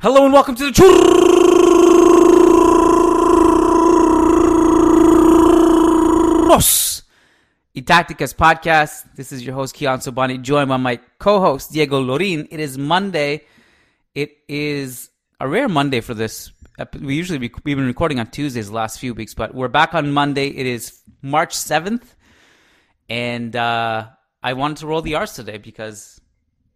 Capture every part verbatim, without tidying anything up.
Hello and welcome to the Churros y Tácticas podcast. This is your host, Kian Sobani, joined by my co-host, Diego Lorin. It is Monday. It is a rare Monday for this. We usually, be, we've been recording on Tuesdays the last few weeks, but we're back on Monday. It is March seventh, and uh, I wanted to roll the R's today because...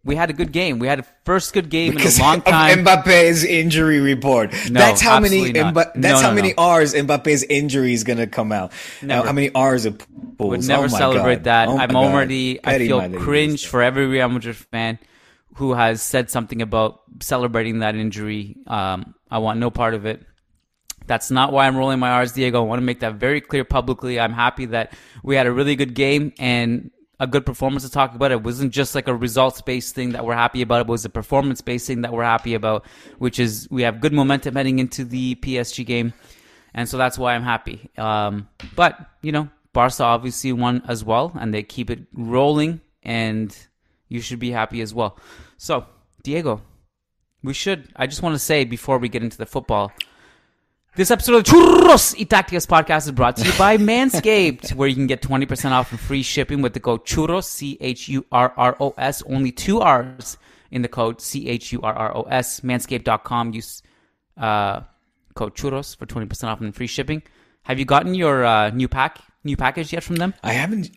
We had a good game. We had a first good game because in a long time. Of Mbappe's injury report. No, that's how many. Mba- that's no, no, how many no. R's Mbappe's injury is going to come out. Never. Uh, how many R's it pulls? Would never oh celebrate God. that. Oh I'm already. I feel cringe for every Real Madrid fan who has said something about celebrating that injury. Um, I want no part of it. That's not why I'm rolling my R's, Diego. I want to make that very clear publicly. I'm happy that we had a really good game and a good performance to talk about. It wasn't just like a results-based thing that we're happy about. It was a performance-based thing that we're happy about, which is we have good momentum heading into the P S G game. And so that's why I'm happy. Um, but, you know, Barca obviously won as well, and they keep it rolling, and you should be happy as well. So, Diego, we should. I just want to say before we get into the football, this episode of the Churros y Tácticas podcast is brought to you by Manscaped, where you can get twenty percent off and free shipping with the code Churros, C H U R R O S, only two R's in the code, C H U R R O S, manscaped dot com. Use uh, code Churros for twenty percent off and free shipping. Have you gotten your uh, new pack, new package yet from them? I haven't.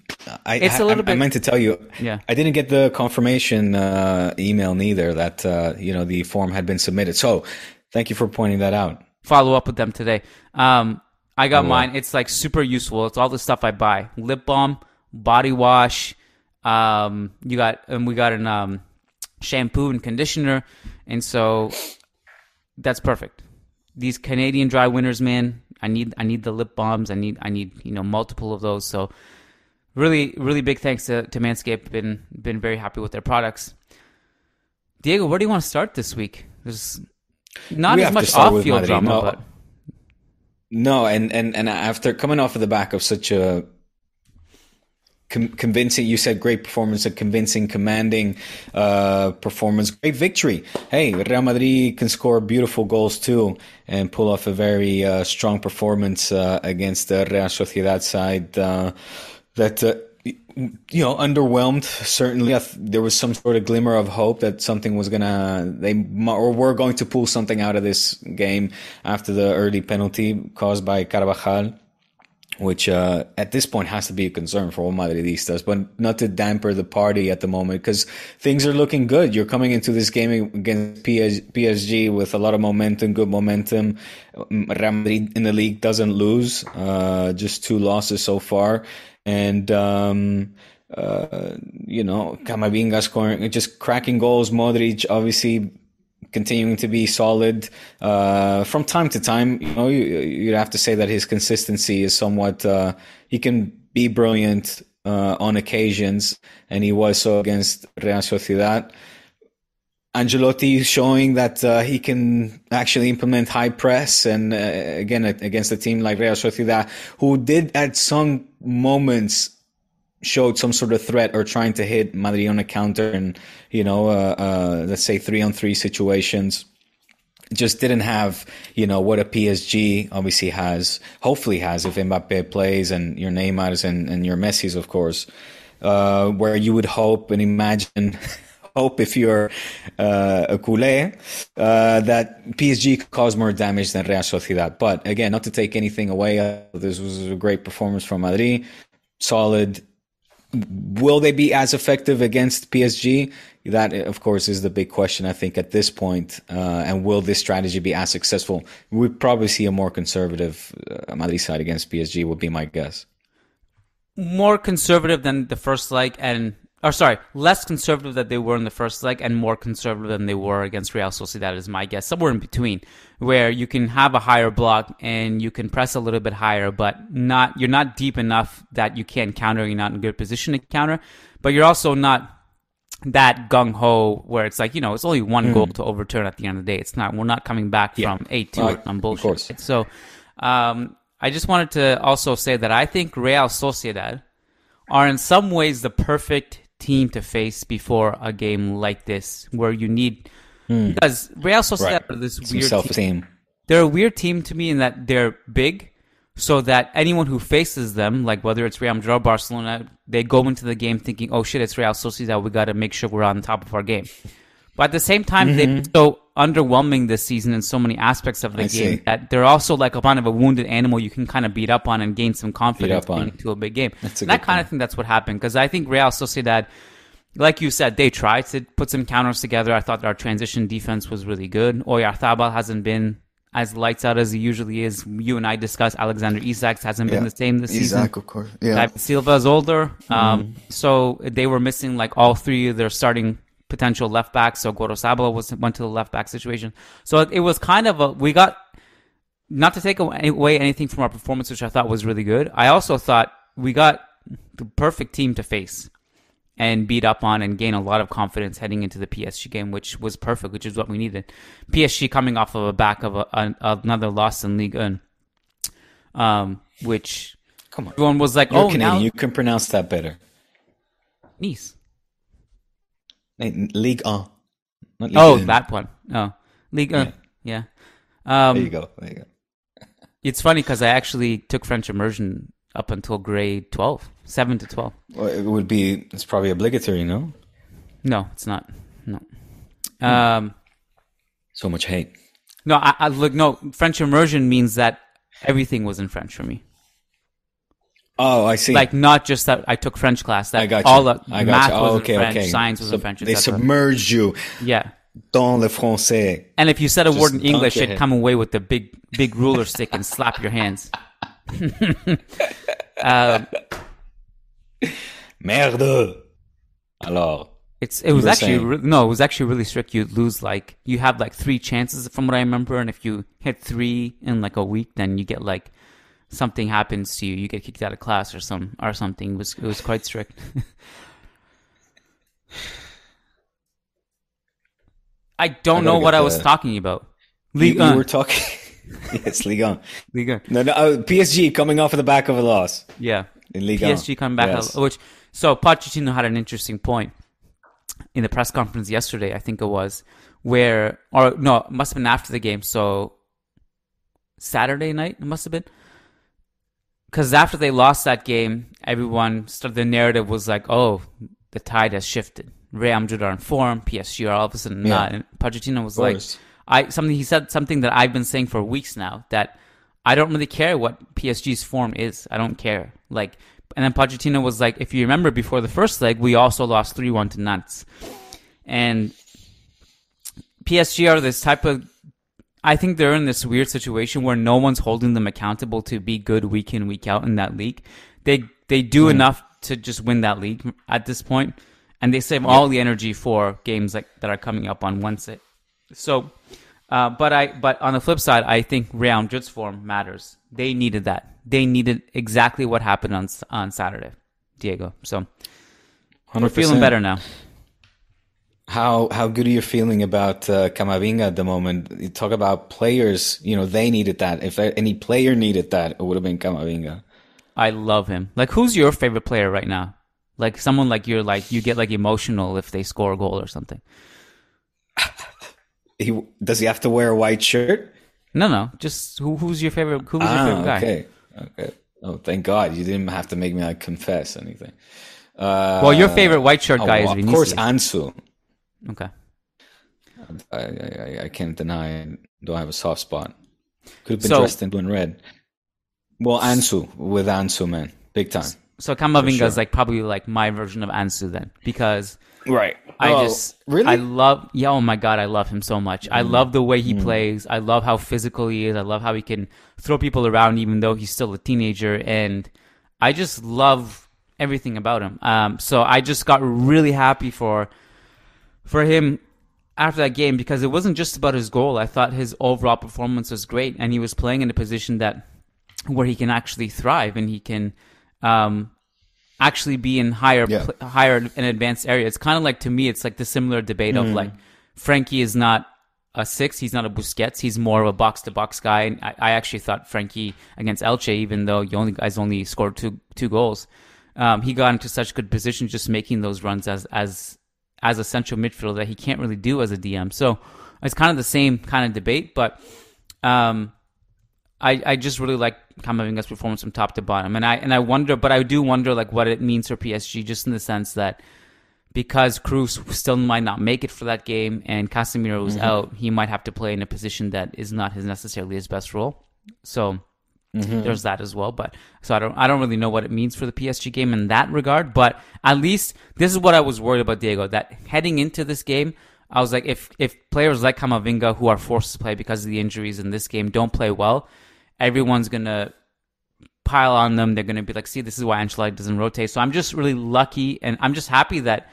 I, it's I, a little I, bit. I meant to tell you, yeah. I didn't get the confirmation uh, email neither that uh, you know the form had been submitted. So thank you for pointing that out. Follow up with them today. Um, I got oh, mine. Wow. It's like super useful. It's all the stuff I buy: lip balm, body wash. Um, you got and we got an um, shampoo and conditioner, and so that's perfect. These Canadian dry winters, man. I need I need the lip balms. I need I need you know multiple of those. So really really big thanks to, to Manscaped. Been been very happy with their products. Diego, where do you want to start this week? There's Not we as much off-field drama, no, but... No, and, and, and after coming off of the back of such a com- convincing, you said great performance, a convincing, commanding uh, performance, great victory. Hey, Real Madrid can score beautiful goals too and pull off a very uh, strong performance uh, against the Real Sociedad side uh, that... Uh, You know, underwhelmed, certainly. There was some sort of glimmer of hope that something was going to, they or were going to pull something out of this game after the early penalty caused by Carvajal, which uh, at this point has to be a concern for all Madridistas, but not to damper the party at the moment because things are looking good. You're coming into this game against P S G with a lot of momentum, good momentum. Real Madrid in the league doesn't lose, uh, just two losses so far. And, um, uh, you know, Camavinga scoring, just cracking goals. Modric, obviously, continuing to be solid. Uh, from time to time, you know, you, you'd have to say that his consistency is somewhat, uh, he can be brilliant, uh, on occasions. And he was so against Real Sociedad. Ancelotti is showing that uh, he can actually implement high press, and uh, again against a team like Real Sociedad, who did at some moments showed some sort of threat or trying to hit Madrid on a counter, and you know uh, uh, let's say three on three situations. Just didn't have, you know, what a P S G obviously has, hopefully has, if Mbappe plays and your Neymars and, and your Messis, of course, uh, where you would hope and imagine, hope if you're uh, a culé, uh, that P S G could cause more damage than Real Sociedad. But again, not to take anything away, uh, this was a great performance from Madrid, solid. Will they be as effective against P S G? That, of course, is the big question, I think, at this point. Uh, and will this strategy be as successful? We'll probably see a more conservative uh, Madrid side against P S G, would be my guess. More conservative than the first leg, and or sorry, less conservative than they were in the first leg, and more conservative than they were against Real Sociedad is my guess. Somewhere in between, where you can have a higher block and you can press a little bit higher, but not you're not deep enough that you can't counter. You're not in good position to counter, but you're also not that gung-ho where it's like, you know, it's only one mm. goal to overturn at the end of the day. It's not, we're not coming back yeah. from eight two uh, on bullshit. So um, I just wanted to also say that I think Real Sociedad are in some ways the perfect team to face before a game like this, where you need, mm. because Real Sociedad right. are this Some weird self-team. team. They're a weird team to me in that they're big, so that anyone who faces them, like whether it's Real Madrid or Barcelona, they go into the game thinking, oh shit, it's Real Sociedad, we got to make sure we're on top of our game. But at the same time, mm-hmm. they've been so underwhelming this season in so many aspects of the I game see. that they're also like a kind of a wounded animal you can kind of beat up on and gain some confidence into a big game. That's a that kind point. of thing, that's what happened. Because I think Real Sociedad, like you said, they tried to put some counters together. I thought our transition defense was really good. Oyarzabal hasn't been as lights out as he usually is. You and I discussed Alexander Isak hasn't been yeah. the same this Isak, season. Isak, of course. Yeah. David Silva's older. Mm-hmm. Um, so they were missing like all three of their starting potential left backs. So Gorosabel was went to the left back situation. So it, it was kind of a, we got, not to take away anything from our performance, which I thought was really good. I also thought we got the perfect team to face and beat up on and gain a lot of confidence heading into the P S G game, which was perfect, which is what we needed. P S G coming off of a back of a, a, another loss in Ligue one, um, which Come on. everyone was like, You're oh, Canadian. Now... You can pronounce that better. Nice. Ligue one. Not Ligue oh, one. That one. Oh, Ligue one. Yeah. yeah. Um, there you go. There you go. It's funny because I actually took French immersion up until grade twelve. seven to twelve. Well, it would be, it's probably obligatory, no? No, it's not. No. Um, so much hate. No, I, I look, no, French immersion means that everything was in French for me. Oh, I see. Like, not just that I took French class, that I got you. all the I got math you. Oh, was okay, in French, okay. science was so in French, et cetera. They submerged you. Yeah. Dans le français. And if you said a just word in English, it'd come away with the big, big ruler stick and slap your hands. um, Merde. Alors, it's it was actually re- no, it was actually really strict. You'd lose like you have like three chances from what I remember, and if you hit three in like a week, then you get like something happens to you. You get kicked out of class or some or something. It was it was quite strict. I don't I know what I the... was talking about. Ligue one. You, you were talking. Yes, Ligue one. Ligue one. No, no. Uh, P S G coming off of the back of a loss. Yeah. In Ligue one. P S G coming back, yes. out, which so Pochettino had an interesting point in the press conference yesterday, I think it was, where or no, it must have been after the game. So Saturday night, it must have been, because after they lost that game, everyone started, the narrative was like, "Oh, the tide has shifted. Real Madrid are in form. P S G are all of a sudden yeah. not." And Pochettino was like, "I something." He said something that I've been saying for weeks now, that I don't really care what P S G's form is. I don't care. Like, and then Pochettino was like, if you remember before the first leg, we also lost three one to Nantes. And P S G are this type of, I think they're in this weird situation where no one's holding them accountable to be good week in, week out in that league. They they do mm. enough to just win that league at this point, and they save all the energy for games like that are coming up on Wednesday. So... Uh, but I, but on the flip side, I think Real Madrid's form matters. They needed that. They needed exactly what happened on on Saturday, Diego. So one hundred percent. We're feeling better now. How how good are you feeling about uh, Camavinga at the moment? You talk about players, you know, they needed that. If any player needed that, it would have been Camavinga. I love him. Like, who's your favorite player right now? Like, someone like you're like, you get like emotional if they score a goal or something. He, does he have to wear a white shirt? No, no. Just who, who's your favorite? Who's ah, your favorite okay. guy? Okay. Okay. Oh, thank God you didn't have to make me like confess anything. Uh, well, your favorite white shirt guy oh, well, is Vinicius. Of course, Ansu. Okay. I, I I can't deny. Do I have a soft spot? Could have been so, dressed in blue and red. Well, Ansu with Ansu, man, big time. So Camavinga sure. is like probably like my version of Ansu then, because right. I oh, just really I love. Yeah, oh my God, I love him so much. Mm. I love the way he mm. plays. I love how physical he is. I love how he can throw people around, even though he's still a teenager. And I just love everything about him. Um, so I just got really happy for. For him after that game, because it wasn't just about his goal. I thought his overall performance was great, and he was playing in a position that where he can actually thrive and he can um, actually be in higher, yeah. pl- higher and advanced area. It's kind of like, to me, it's like the similar debate mm. of like Frankie is not a six, he's not a Busquets, he's more of a box-to-box guy. And I, I actually thought Frankie against Elche, even though you only guys only scored two two goals, um, he got into such good position just making those runs as as. as a central midfielder that he can't really do as a D M. So it's kind of the same kind of debate, but um, I, I just really like Camavinga's performance from top to bottom. And I and I wonder, but I do wonder like what it means for P S G, just in the sense that because Kroos still might not make it for that game and Casemiro is mm-hmm. out, he might have to play in a position that is not his necessarily his best role. So mm-hmm. there's that as well, but so I don't I don't really know what it means for the P S G game in that regard, but at least this is what I was worried about, Diego, that heading into this game, I was like, if if players like Camavinga, who are forced to play because of the injuries in this game, don't play well, everyone's going to pile on them. They're going to be like, see, this is why Ancelotti doesn't rotate. So I'm just really lucky, and I'm just happy that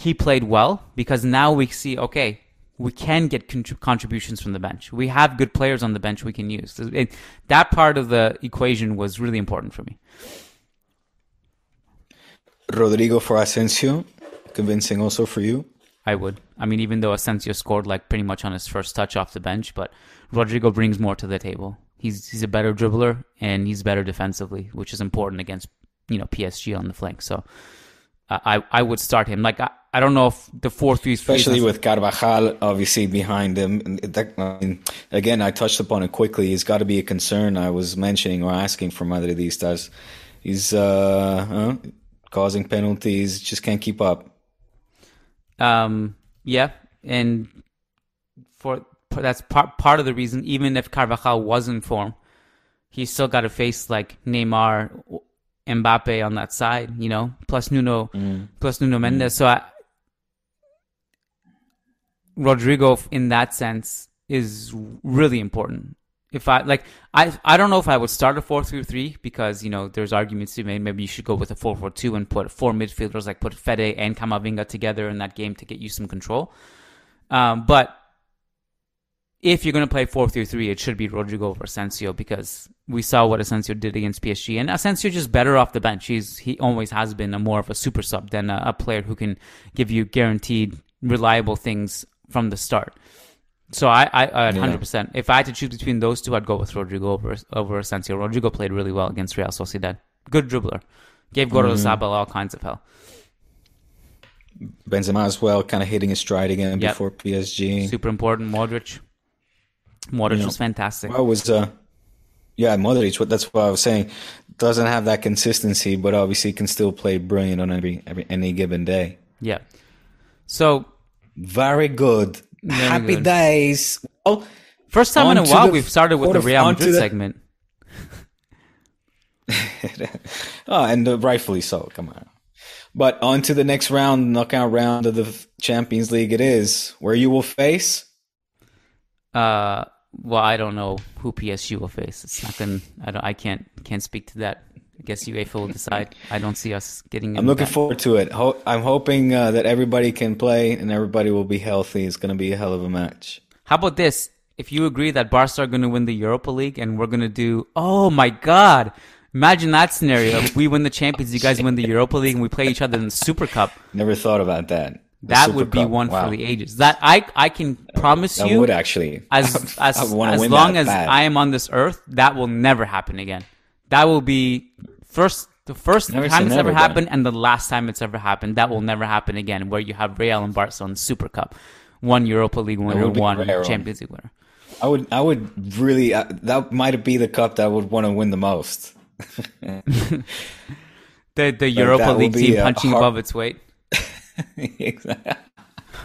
he played well, because now we see, okay, we can get contributions from the bench. We have good players on the bench we can use. It, that part of the equation was really important for me. Rodrigo for Asensio, convincing also for you? I would. I mean, even though Asensio scored like pretty much on his first touch off the bench, but Rodrigo brings more to the table. He's he's a better dribbler, and he's better defensively, which is important against, you know, P S G on the flank. So uh, I I would start him. Like I, I don't know if the four three three... Especially with Carvajal, obviously, behind him. And that, I mean, again, I touched upon it quickly. He's got to be a concern. I was mentioning or asking for Madridistas. He's uh, huh? causing penalties. Just can't keep up. Um, yeah, and for that's part, part of the reason, even if Carvajal was in form, he's still got to face like Neymar, Mbappe on that side, you know, plus Nuno, mm. plus Nuno Mendes. Mm. So I... Rodrigo, in that sense, is really important. If I like, I I don't know if I would start a four three three, because you know there's arguments to be made. Maybe you should go with a four four two and put four midfielders, like put Fede and Camavinga together in that game to get you some control. Um, but if you're going to play four three three, it should be Rodrigo over Asensio, because we saw what Asensio did against P S G, and Asensio just better off the bench. He's he always has been a more of a super sub than a, a player who can give you guaranteed reliable things from the start. So I, I uh, yeah. one hundred percent. If I had to choose between those two, I'd go with Rodrigo over, over Asensio. Rodrigo played really well against Real Sociedad. Good dribbler. Gave Gorosabel mm-hmm. all kinds of hell. Benzema as well, kind of hitting his stride again yep. before P S G. Super important. Modric. Modric yeah. was fantastic. Well, it was, uh, yeah, Modric, that's what I was saying. Doesn't have that consistency, but obviously can still play brilliant on every, every any given day. Yeah. So... Very good. Very Happy good. days. Well, first time in a while the, we've started with the Real Madrid the... segment. oh, and uh, rightfully so. Come on. But on to the next round, knockout round of the Champions League it is, where you will face... Uh, well, I don't know who P S G will face. It's not gonna, I don't. I can't. Can't speak to that. I guess UEFA will decide. I don't see us getting. I'm looking that. forward to it. Ho- I'm hoping uh, that everybody can play and everybody will be healthy. It's going to be a hell of a match. How about this? If you agree that Barca are going to win the Europa League and we're going to do, oh my God! Imagine that scenario. We win the Champions. You guys win the Europa League and we play each other in the Super Cup. Never thought about that. That would be cup. one wow. for the ages. That I I can promise that you. Would actually as as as long as bad. I am on this earth, that will never happen again. That will be first the first never time it's ever again. happened, and the last time it's ever happened. That will never happen again. Where you have Real and Barcelona Super Cup, one Europa League winner, one Champions League winner. I would I would really uh, that might be the cup that I would want to win the most. the the Europa like League team punching hard... above its weight. Exactly.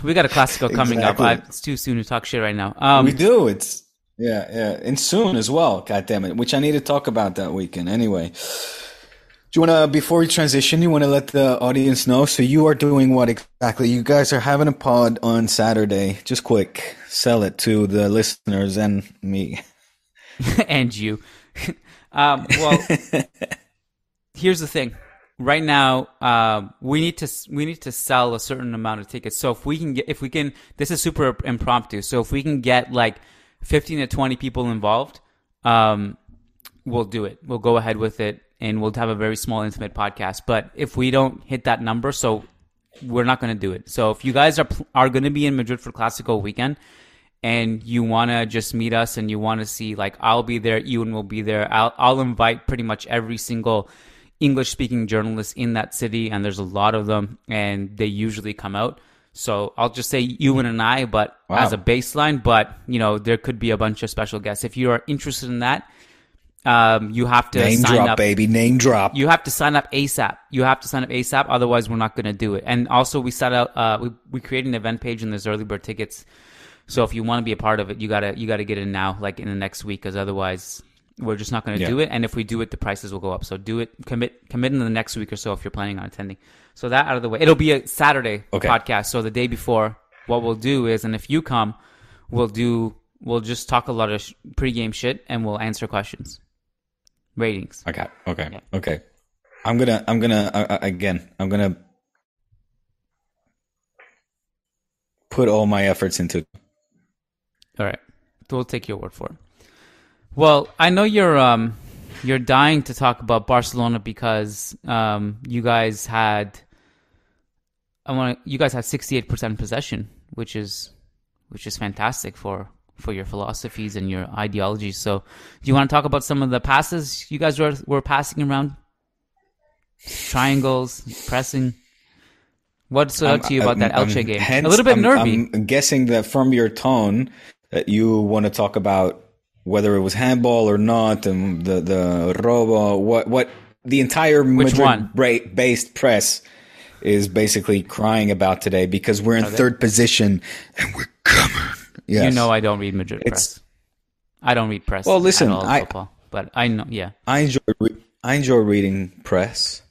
We got a Clasico coming exactly. up. I, it's too soon to talk shit right now. Um, we do. It's yeah, yeah, and soon as well. God damn it! Which I need to talk about that weekend anyway. Do you want to before we transition? You want to let the audience know. So you are doing what exactly? You guys are having a pod on Saturday. Just quick, sell it to the listeners and me, and you. um, well, here's the thing. Right now, uh, we need to we need to sell a certain amount of tickets. So if we can get, if we can, this is super impromptu. So if we can get like fifteen to twenty people involved, um, we'll do it. We'll go ahead with it, and we'll have a very small, intimate podcast. But if we don't hit that number, so we're not going to do it. So if you guys are are going to be in Madrid for Clasico weekend, and you want to just meet us, and you want to see, like, I'll be there, Ewan will be there. I'll I'll invite pretty much every single English-speaking journalists in that city, and there's a lot of them, and they usually come out. So I'll just say Ewan and I, but wow. as a baseline. But you know, there could be a bunch of special guests. If you are interested in that, um, you have to name sign drop, up, baby. Name drop. You have to sign up ASAP. You have to sign up ASAP. Otherwise, we're not going to do it. And also, we set out. Uh, we we created an event page, and there's early bird tickets. So if you want to be a part of it, you gotta you gotta get in now, like in the next week, because otherwise, we're just not going to yeah. do it. And if we do it, the prices will go up. So do it, commit, commit in the next week or so if you're planning on attending. So that out of the way, it'll be a Saturday okay. podcast. So the day before, what we'll do is, and if you come, we'll do, we'll just talk a lot of sh- pregame shit, and we'll answer questions, ratings. Okay. Okay. Yeah. Okay. I'm going to, I'm going to, uh, again, I'm going to put all my efforts into it. All right. We'll take your word for it. Well, I know you're um, you're dying to talk about Barcelona because um, you guys had I want you guys had sixty-eight percent possession, which is which is fantastic for, for your philosophies and your ideologies. So, do you want to talk about some of the passes you guys were were passing around? Triangles, pressing. What stood out to you about I'm, that Elche I'm, game? Hence, a little bit I'm, nervy. I'm guessing that from your tone that you want to talk about whether it was handball or not, and the the robo, what what the entire Madrid-based press is basically crying about today because we're in third position and we're coming. Yes. You know, I don't read Madrid it's, press. I don't read press. Well, listen, at all I football, but I know, yeah, I enjoy re- I enjoy reading press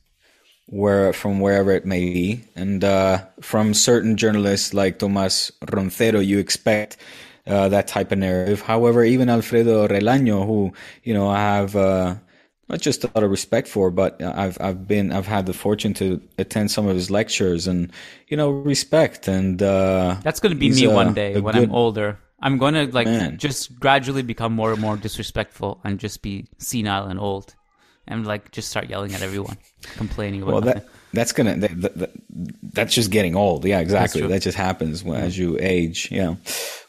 where from wherever it may be, and uh, from certain journalists like Tomás Roncero, you expect. Uh, that type of narrative. However, even Alfredo Relaño, who you know I have uh, not just a lot of respect for, but I've I've been I've had the fortune to attend some of his lectures, and you know respect and uh, that's going to be me a, one day when good, I'm older. I'm going to like man. just gradually become more and more disrespectful and just be senile and old, and like just start yelling at everyone, complaining about. Well, that, that's gonna that, that, that, that's just getting old. Yeah, exactly. That just happens when, yeah. as you age. Yeah.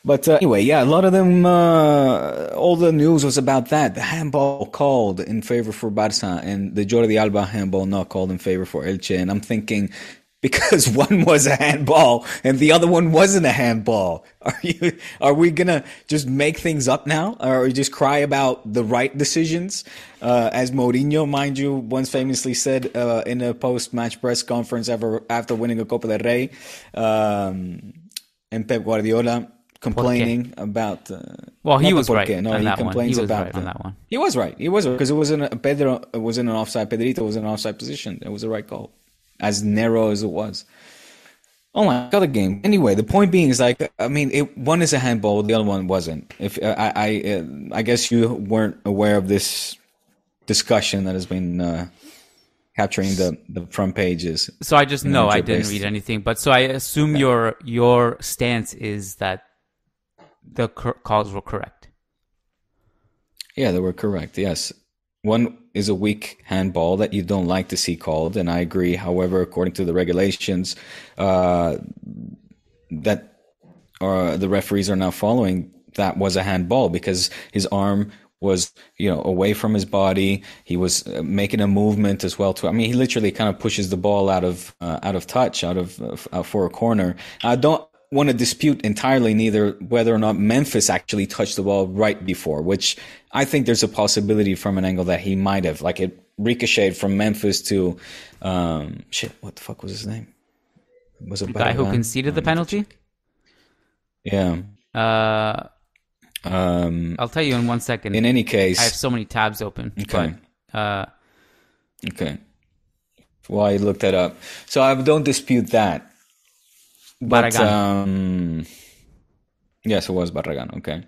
But uh, anyway, yeah, a lot of them, uh, all the news was about that. The handball called in favor for Barca and the Jordi Alba handball not called in favor for Elche. And I'm thinking, because one was a handball and the other one wasn't a handball. Are you? Are we going to just make things up now? Or just cry about the right decisions? Uh, as Mourinho, mind you, once famously said uh, in a post-match press conference ever, after winning a Copa del Rey um, and Pep Guardiola, complaining about uh, well he was right no he complains about on that one he was right he was because it was in a Pedro it was in an offside Pedrito was in an offside position. It was a right goal, as narrow as it was. Oh my god, the game anyway, the point being is like I mean it, one is a handball, the other one wasn't. If uh, I I, uh, I guess you weren't aware of this discussion that has been uh, capturing the, the front pages. So I just know I didn't read anything, but so I assume okay. your your stance is that the calls were correct. Yeah, they were correct. Yes, One is a weak handball that you don't like to see called, and I agree. However, according to the regulations, uh, that uh, the referees are now following, that was a handball because his arm was, you know, away from his body. He was making a movement as well. To I mean, he literally kind of pushes the ball out of uh, out of touch, out of uh, out for a corner. I don't want to dispute entirely neither whether or not Memphis actually touched the ball right before, which I think there's a possibility from an angle that he might have, like it ricocheted from Memphis to um, shit. What the fuck was his name? Was it the guy who conceded the penalty? Yeah. Uh, um, I'll tell you in one second. In any case, I have so many tabs open. Okay. But, uh, okay. Well, I looked that up, so I don't dispute that. But um, yes, it was Barragan. Okay,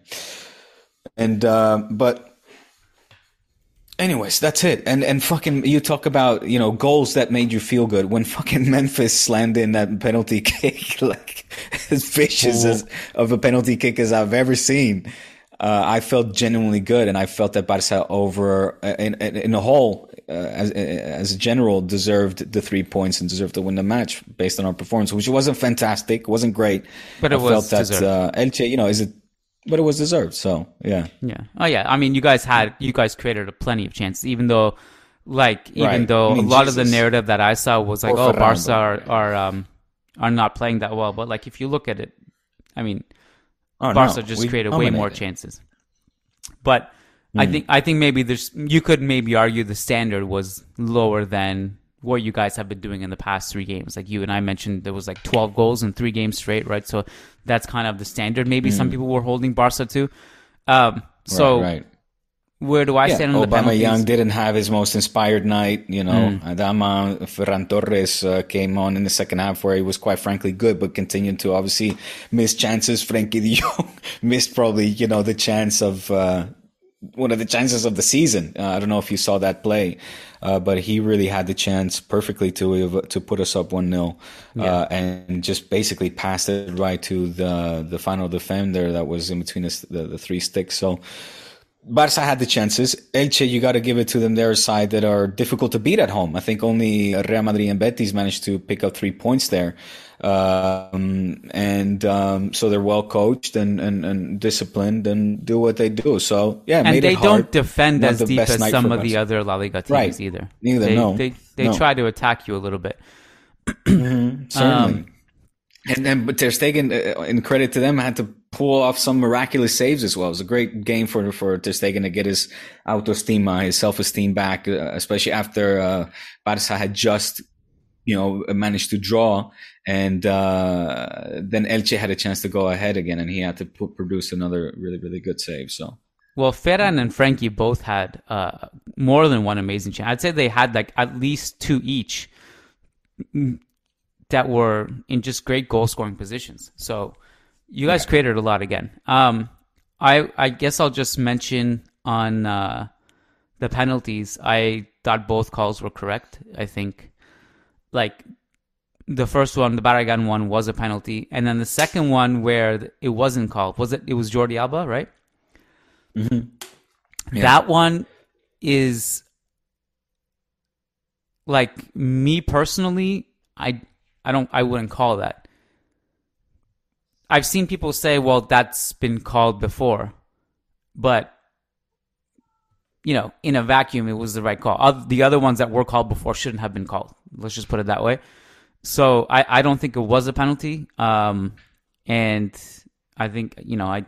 and uh, but anyways, that's it. And and fucking, you talk about, you know, goals that made you feel good when fucking Memphis slammed in that penalty kick, like as vicious as of a penalty kick as I've ever seen. Uh, I felt genuinely good, and I felt that Barca over in in the whole uh, as as a general deserved the three points and deserved to win the match based on our performance, which wasn't fantastic, wasn't great, but it I was felt deserved. That uh, Elche, you know, is it, but it was deserved. So yeah, yeah, oh yeah. I mean, you guys had you guys created a plenty of chances, even though, like, even right. though I mean, a lot Jesus. of the narrative that I saw was like, or oh, Barca are are um are not playing that well, but like if you look at it, I mean. Oh, Barca no. just we created dominated. way more chances, but mm. I think I think maybe there's you could maybe argue the standard was lower than what you guys have been doing in the past three games. Like you and I mentioned, there was like twelve goals in three games straight, right? So that's kind of the standard. Maybe mm. some people were holding Barca to. Um, so right, right. where do I yeah. stand on Obama the penalties? Young didn't have his most inspired night. You know, mm. Adama Ferran Torres uh, came on in the second half where he was quite frankly good, but continued to obviously miss chances. Frankie de Jong missed probably, you know, the chance of uh, one of the chances of the season. Uh, I don't know if you saw that play, uh, but he really had the chance perfectly to to put us up one nil yeah. uh, and just basically passed it right to the, the final defender that was in between the, the, the three sticks. So, Barca had the chances. Elche, you got to give it to them. Their side that are difficult to beat at home. I think only Real Madrid and Betis managed to pick up three points there. Um, and um, so they're well coached and, and, and disciplined and do what they do. So, yeah, and made they it hard. Don't defend Not as deep as some of us. The other La Liga teams right. either. Neither, they, no. They, they no. try to attack you a little bit. mm-hmm. Certainly. Um, And then, but Ter Stegen, in credit to them, had to pull off some miraculous saves as well. It was a great game for for Ter Stegen to get his autoestima, his self-esteem back, especially after uh, Barca had just, you know, managed to draw. And uh, then Elche had a chance to go ahead again, and he had to put, produce another really, really good save. So, well, Ferran and Frankie both had uh, more than one amazing chance. I'd say they had like at least two each. That were in just great goal scoring positions. So you guys yeah. created a lot again. Um, I I guess I'll just mention on uh, the penalties. I thought both calls were correct. I think like the first one, the Barragan one, was a penalty, and then the second one where it wasn't called was it? It was Jordi Alba, right? Mm-hmm. Yeah. That one is like me personally. I. I don't. I wouldn't call that. I've seen people say, "Well, that's been called before," but you know, in a vacuum, it was the right call. Other, the other ones that were called before shouldn't have been called. Let's just put it that way. So I, I don't think it was a penalty, um, and I think you know, I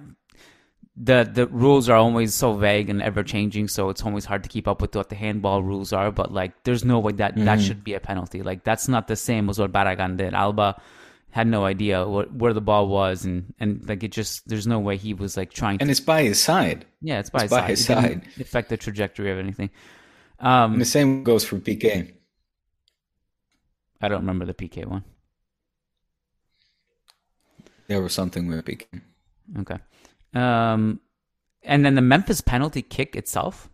the the rules are always so vague and ever changing, so it's always hard to keep up with what the handball rules are. But like, there's no way that mm-hmm. that should be a penalty. Like, that's not the same as what Barragan did. Alba had no idea what, where the ball was, and, and like it just there's no way he was like trying. to... And it's by his side. Yeah, it's by it's his by side. His it side. Didn't affect the trajectory of anything. Um, and the same goes for Pique. I don't remember the Pique one. There was something with Pique. Okay. Um, and then the Memphis penalty kick itself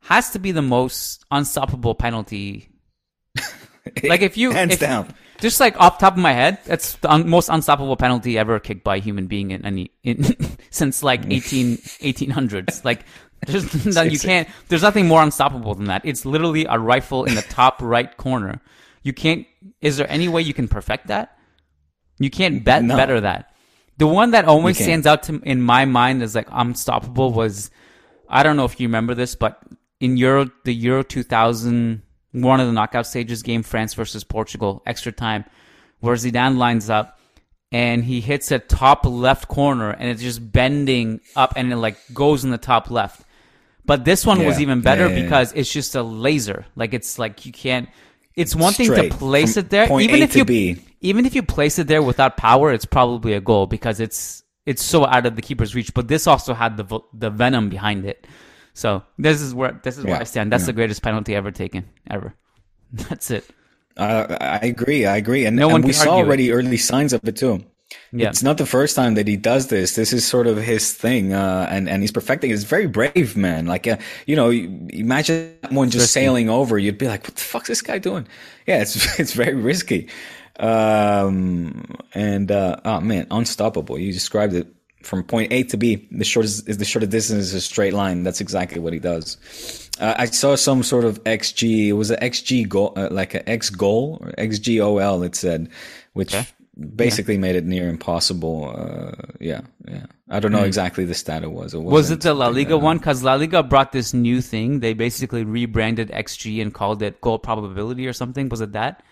has to be the most unstoppable penalty. Like if you, hands if, down. Just like off the top of my head, that's the un- most unstoppable penalty ever kicked by a human being in any in, since like eighteen hundreds. Like there's no, you can't. There's nothing more unstoppable than that. It's literally a rifle in the top right corner. You can't. Is there any way you can perfect that? You can't bet no. better that. The one that always stands out to, in my mind as like unstoppable was, I don't know if you remember this, but in Euro the Euro two thousand. One of the knockout stages game, France versus Portugal, extra time, where Zidane lines up and he hits a top left corner and it's just bending up and it like goes in the top left. But this one yeah. was even better yeah, yeah, yeah. because it's just a laser. Like it's like you can't. It's one Straight. thing to place From it there, point even A if to you B. even if you place it there without power, it's probably a goal because it's it's so out of the keeper's reach. But this also had the the venom behind it. So this is where this is where yeah, I stand. That's yeah. the greatest penalty ever taken, ever. That's it. Uh, I agree. I agree. And, no and we saw already it. early signs of it too. Yeah. It's not the first time that he does this. This is sort of his thing, uh, and and he's perfecting. He's very brave, man. Like uh, you know, you, imagine someone just risky. sailing over. You'd be like, "What the fuck's this guy doing?" Yeah, it's it's very risky. Um, and uh, oh man, unstoppable. You described it. From point A to B, the shortest is the shortest distance is a straight line. That's exactly what he does. Uh, I saw some sort of X G. It was an X G goal, uh, like an X goal or X G O L. It said, which okay. basically yeah. made it near impossible. Uh, yeah, yeah. I don't know mm. exactly the stat it was. It was it the La Liga one? Because La Liga brought this new thing. They basically rebranded X G and called it goal probability or something. Was it that?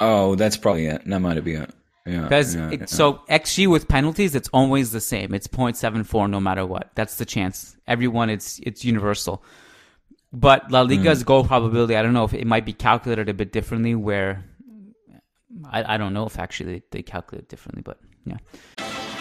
Oh, that's probably it. That might have been it. Because yeah, yeah, yeah. so X G with penalties, it's always the same. It's zero point seven four no matter what. That's the chance. Everyone, it's it's universal. But La Liga's mm. goal probability, I don't know if it might be calculated a bit differently. Where I, I don't know if actually they calculate it differently, but yeah.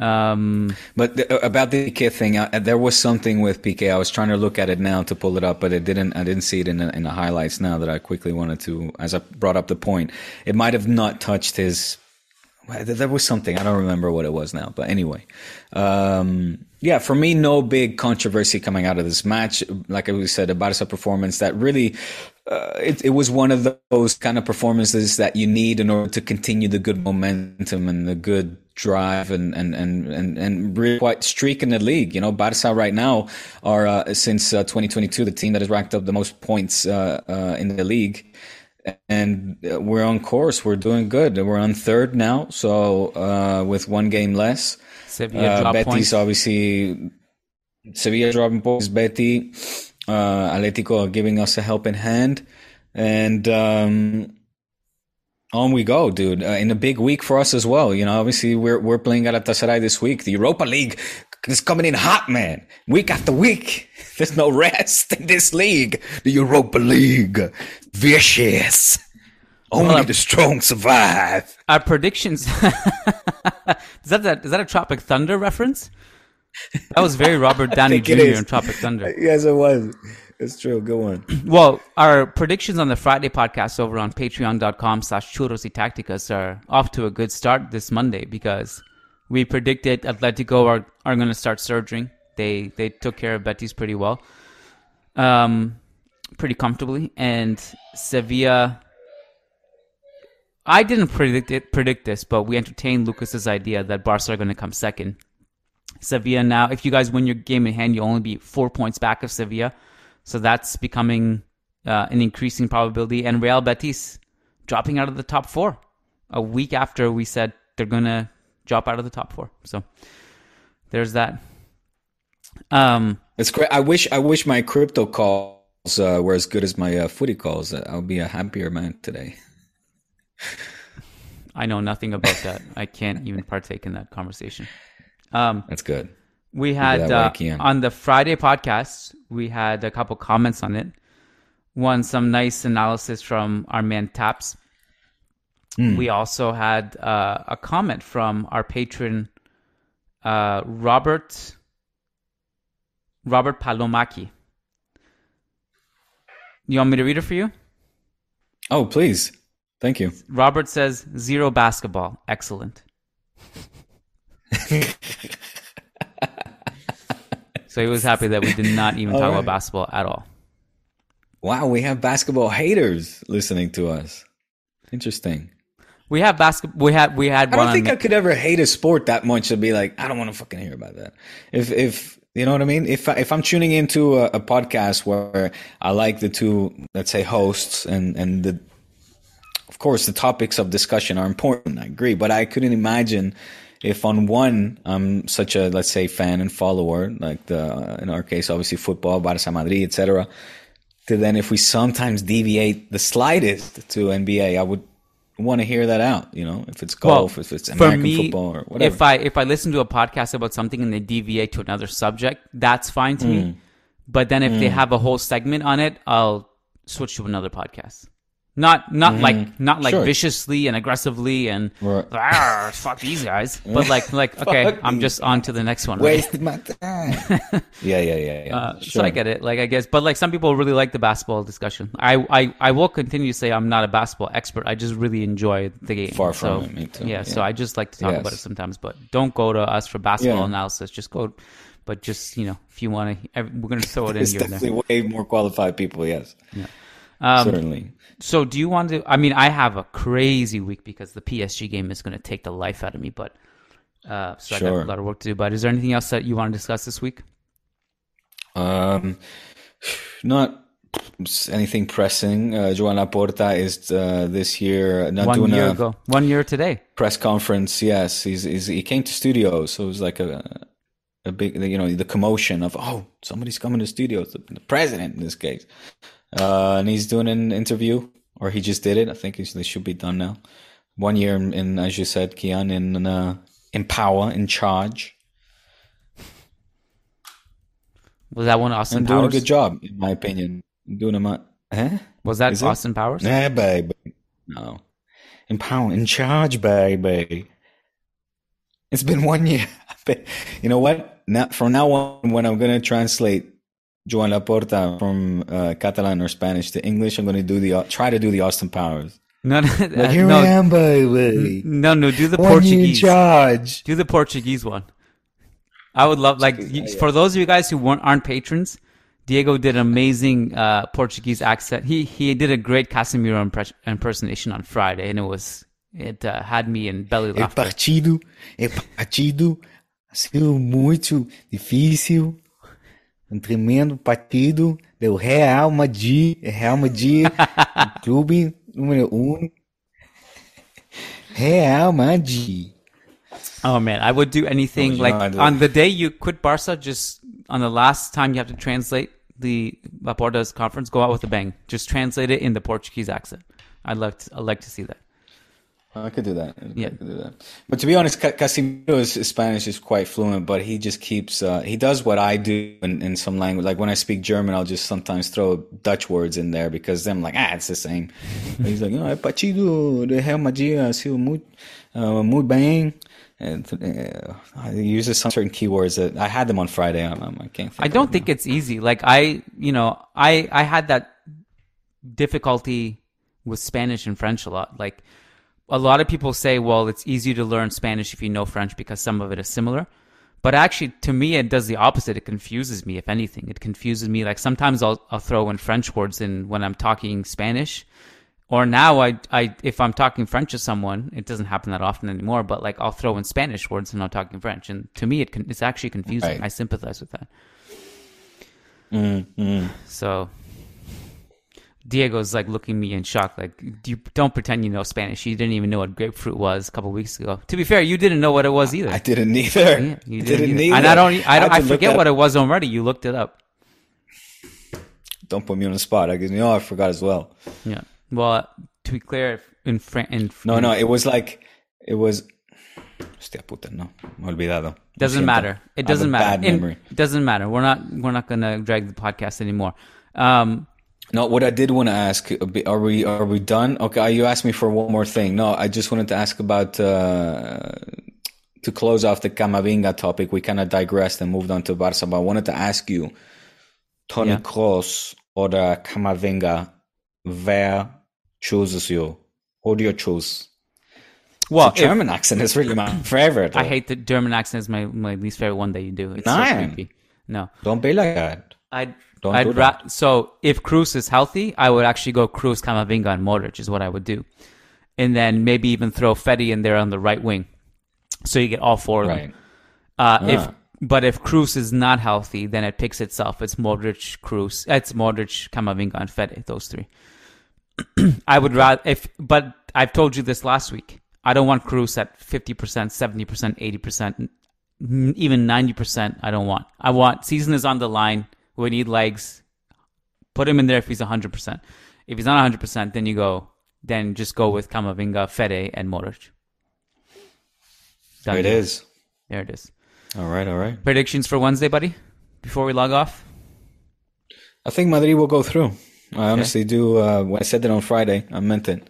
Um, but the, about the Pique thing, I, there was something with Pique. I was trying to look at it now to pull it up, but it didn't. I didn't see it in the, in the highlights. Now that I quickly wanted to, as I brought up the point, it might have not touched his. There was something I don't remember what it was now, but anyway, um, yeah. For me, no big controversy coming out of this match. Like I said, a Barca performance that really. Uh, it, it was one of those kind of performances that you need in order to continue the good momentum and the good drive and and and and, and really quite streak in the league. You know, Barca right now are uh, since uh, twenty twenty-two the team that has racked up the most points uh, uh, in the league, and we're on course. We're doing good. We're on third now, so uh, with one game less. Sevilla uh, Betis points. Obviously. Sevilla dropping points. Betis. Uh, Atletico are giving us a helping hand, and um, on we go, dude. Uh, in a big week for us as well. You know, obviously we're we're playing Galatasaray this week. The Europa League is coming in hot, man. Week after week, there's no rest in this league. The Europa League, vicious. Only well, the strong survive. Our predictions. is that that is that a Tropic Thunder reference? That was very Robert Downey Junior in Tropic Thunder. Yes, it was. It's true. Good one. Well, our predictions on the Friday podcast over on patreon.com slash Churros y Tácticas are off to a good start this Monday because we predicted Atletico are, are going to start surging. They they took care of Betis pretty well, um, pretty comfortably. And Sevilla, I didn't predict it, predict this, but we entertained Lucas's idea that Barca are going to come second. Sevilla now, if you guys win your game in hand, you'll only be four points back of Sevilla. So that's becoming uh, an increasing probability. And Real Betis dropping out of the top four. a week after we said they're going to drop out of the top four. So there's that. Um, it's great. I wish I wish my crypto calls uh, were as good as my uh, footy calls. I'll be a happier man today. I know nothing about that. I can't even partake in that conversation. Um, That's good. We had uh, on the Friday podcast, we had a couple comments on it. One, some nice analysis from our man Taps. Mm. We also had uh, a comment from our patron uh, Robert Robert Palomaki. You want me to read it for you? Oh, please. Thank you. Robert says, zero basketball. Excellent. So he was happy that we did not even all talk right. about basketball at all. Wow, we have basketball haters listening to us. Interesting. We have basketball. We had we had. I don't one think on- I could ever hate a sport that much and be like, I don't want to fucking hear about that. If if you know what I mean. If if I'm tuning into a, a podcast where I like the two, let's say, hosts and and the, of course, the topics of discussion are important. I agree, but I couldn't imagine. If on one, I'm such a, let's say, fan and follower, like the, in our case, obviously football, Barça, Madrid, et cetera. To then if we sometimes deviate the slightest to N B A, I would want to hear that out, you know, if it's golf, well, if it's American me, football or whatever. If I if I listen to a podcast about something and they deviate to another subject, that's fine to mm. me. But then if mm. they have a whole segment on it, I'll switch to another podcast. Not not mm-hmm. like not like sure. viciously and aggressively and right. fuck these guys, but like like okay, I'm just on to the next one. Right? Waste my time. yeah, yeah, yeah, yeah. Uh, sure. So I get it, like I guess, but like some people really like the basketball discussion. I, I, I will continue to say I'm not a basketball expert. I just really enjoy the game. Far from so, it, me too. Yeah, yeah, so I just like to talk yes. about it sometimes. But don't go to us for basketball yeah. analysis. Just go, but just you know, if you want to, we're gonna throw it in here. Definitely and there. Way more qualified people. Yes. Yeah. Um, Certainly. So do you want to, I mean, I have a crazy week because the P S G game is going to take the life out of me, but uh, so sure. I got a lot of work to do, but is there anything else that you want to discuss this week? Um, not anything pressing. Uh, Joan Laporta is uh, this year, not one doing year a ago. One year today. Press conference. Yes. He's, he's, he came to studio. So it was like a, a big, you know, the commotion of, oh, somebody's coming to studio. The president in this case. Uh, and he's doing an interview, or he just did it. I think they should be done now. One year in, in as you said, Kian, in in, uh, in power, in charge. Was that one Austin and Powers? Doing a good job, in my opinion. Doing a my, huh? Was that Is Austin it? Powers? Yeah, baby. No, in power, in charge, baby. It's been one year. You know what? Now, from now on, when I'm gonna translate. Joan Laporta from uh, Catalan or Spanish to English. I'm going to do the try to do the Austin Powers. No, no, like, uh, here no, I am, baby. No, no, do the when Portuguese. You in charge. Do the Portuguese one. I would love, like, you, for those of you guys who weren't aren't patrons, Diego did an amazing uh, Portuguese accent. He he did a great Casemiro impre- impersonation on Friday, and it was it uh, had me in belly laughter. É partido, é partido, sido muito difícil. Um tremendo partido do Real Madrid, Real Madrid, clube número um, Real Madrid. Oh man, I would do anything like on the day you quit Barca, just on the last time you have to translate the Laporta's conference, go out with a bang. Just translate it in the Portuguese accent. I'd like to, I'd like to see that. I could do that. I yeah, could do that. But to be honest, Casemiro's Spanish is quite fluent, but he just keeps uh, he does what I do in, in some language. Like when I speak German, I'll just sometimes throw Dutch words in there because then I'm like, ah, it's the same. He's like, you know, Pachido, the Real Madrid ha sido muy, muy bien. And uh, he uses some certain keywords that I had them on Friday. I, I can't. Think I don't think now. It's easy. Like I, you know, I I had that difficulty with Spanish and French a lot. Like. A lot of people say, well, it's easier to learn Spanish if you know French because some of it is similar. But actually, to me, it does the opposite. It confuses me, if anything. It confuses me. Like sometimes I'll, I'll throw in French words in when I'm talking Spanish. Or now, I, I if I'm talking French to someone, it doesn't happen that often anymore, but like I'll throw in Spanish words when I'm talking French. And to me, it can, it's actually confusing. Right. I sympathize with that. Mm-hmm. So... Diego's like looking at me in shock, like, you don't pretend you know Spanish. You didn't even know what grapefruit was a couple of weeks ago. To be fair, you didn't know what it was either. I didn't either. Yeah, you didn't, didn't either. either. And I don't. I, don't, I, I forget what it was already. You looked it up. Don't put me on the spot. I you know I forgot as well. Yeah. Well, to be clear, in Fran- in no, in- no, it was like it was. Hostia puta, no, me he olvidado. Doesn't matter. It doesn't matter. Bad memory. It doesn't matter. We're not. We're not gonna drag the podcast anymore. Um, no, what I did want to ask, are we are we done? Okay, you asked me for one more thing. No, I just wanted to ask about, uh, to close off the Camavinga topic. We kind of digressed and moved on to Barça, but I wanted to ask you, Toni yeah. Kroos or the Camavinga, where chooses you? Who do you choose? Well, the German if, accent is really my favorite. Though. I hate the German accent. It's my, my least favorite one that you do. It's Nein. So creepy. No. Don't be like that. I'd, Don't I'd do ra- that. So if Kroos is healthy, I would actually go Kroos, Camavinga, and Modric is what I would do. And then maybe even throw Fede in there on the right wing. So you get all four of right. them. Uh, yeah. If But if Kroos is not healthy, then it picks itself. It's Modric, Kroos. It's Modric, Camavinga, and Fede, those three. I would rather... if, But I've told you this last week. I don't want Kroos at fifty percent, seventy percent, eighty percent, even ninety percent I don't want. I want... Season is on the line. We need legs. Put him in there if he's one hundred percent. If he's not one hundred percent, then you go... Then just go with Camavinga, Fede, and Modric. There it is. There it is. All right, all right. Predictions for Wednesday, buddy, before we log off? I think Madrid will go through. I honestly okay. do. Uh, I said that on Friday. I meant it.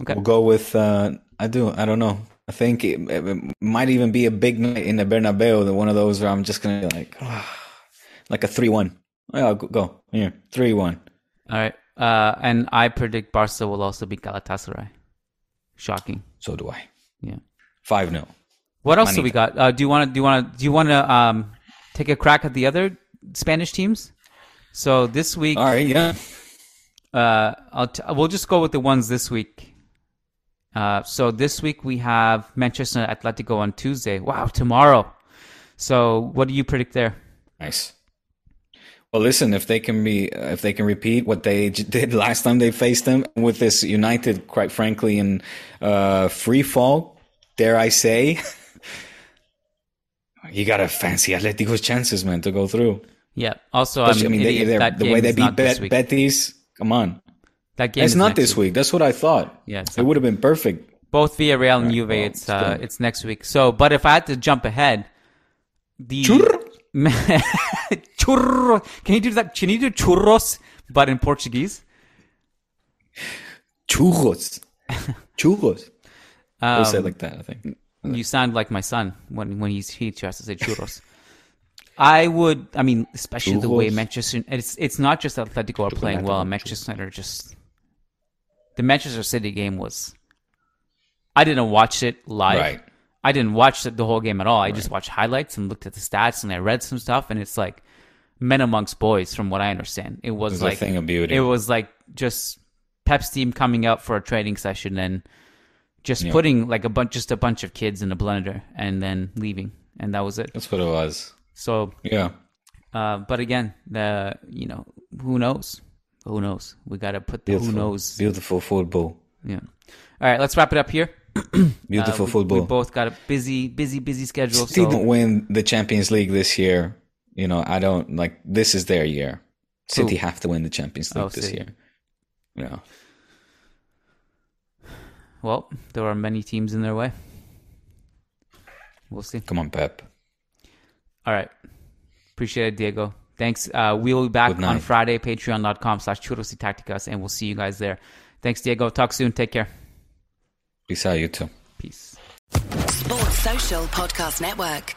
Okay. We'll go with, uh, I do, I don't know. I think it, it might even be a big night in the Bernabeu, the one of those where I'm just going to be like, oh, like a three one. Yeah, go, go. Yeah, three one. All right. Uh, and I predict Barca will also beat Galatasaray. Shocking. So do I. Yeah. five nil. What else Manita. do we got? Uh, do you want to do you want to do you want to um, take a crack at the other Spanish teams? So this week, all right, yeah. Uh, I'll t- we'll just go with the ones this week. Uh, so this week we have Manchester Atletico on Tuesday. Wow, tomorrow. So what do you predict there? Nice. Well, listen, if they can be, uh, if they can repeat what they did last time they faced them with this United, quite frankly, in uh, free fall, dare I say. You gotta fancy Atletico's chances, man, to go through. Yeah. Also, I'm I mean, they, that the game way they beat Bet- Betis, come on. That game. It's not this week. week. That's what I thought. Yeah, it would have been perfect. Both Villarreal and Juve. Right, well, it's uh, still. It's next week. So, but if I had to jump ahead, the churros. Can you do that? Can you do churros, but in Portuguese? Churros. Churros. Um, say it like that, I think. You sound like my son when when he's he tries to say churros. I would, I mean, especially churros. The way Manchester, it's it's not just Atletico are playing well. Manchester United are just, the Manchester City game was, I didn't watch it live. Right. I didn't watch the whole game at all. I right. just watched highlights and looked at the stats and I read some stuff. And it's like men amongst boys, from what I understand. It was, it was like, a thing of beauty. It was like just Pep's team coming out for a training session and Just yeah. putting like a bunch, just a bunch of kids in a blender and then leaving, and that was it. That's what it was. So yeah, uh, but again, the you know who knows, who knows. We gotta put the beautiful, who knows. Beautiful football. Yeah. All right, let's wrap it up here. Beautiful uh, we, football. We both got a busy, busy, busy schedule. If they so. Didn't win the Champions League this year. You know, I don't like. This is their year. City Ooh. have to win the Champions League oh, this see. year. Yeah. Well, there are many teams in their way. We'll see. Come on, Pep. All right. Appreciate it, Diego. Thanks. Uh, we'll be back on Friday, patreon.com slash Churros y Tácticas, and we'll see you guys there. Thanks, Diego. Talk soon. Take care. Peace out, you too. Peace. Sports Social Podcast Network.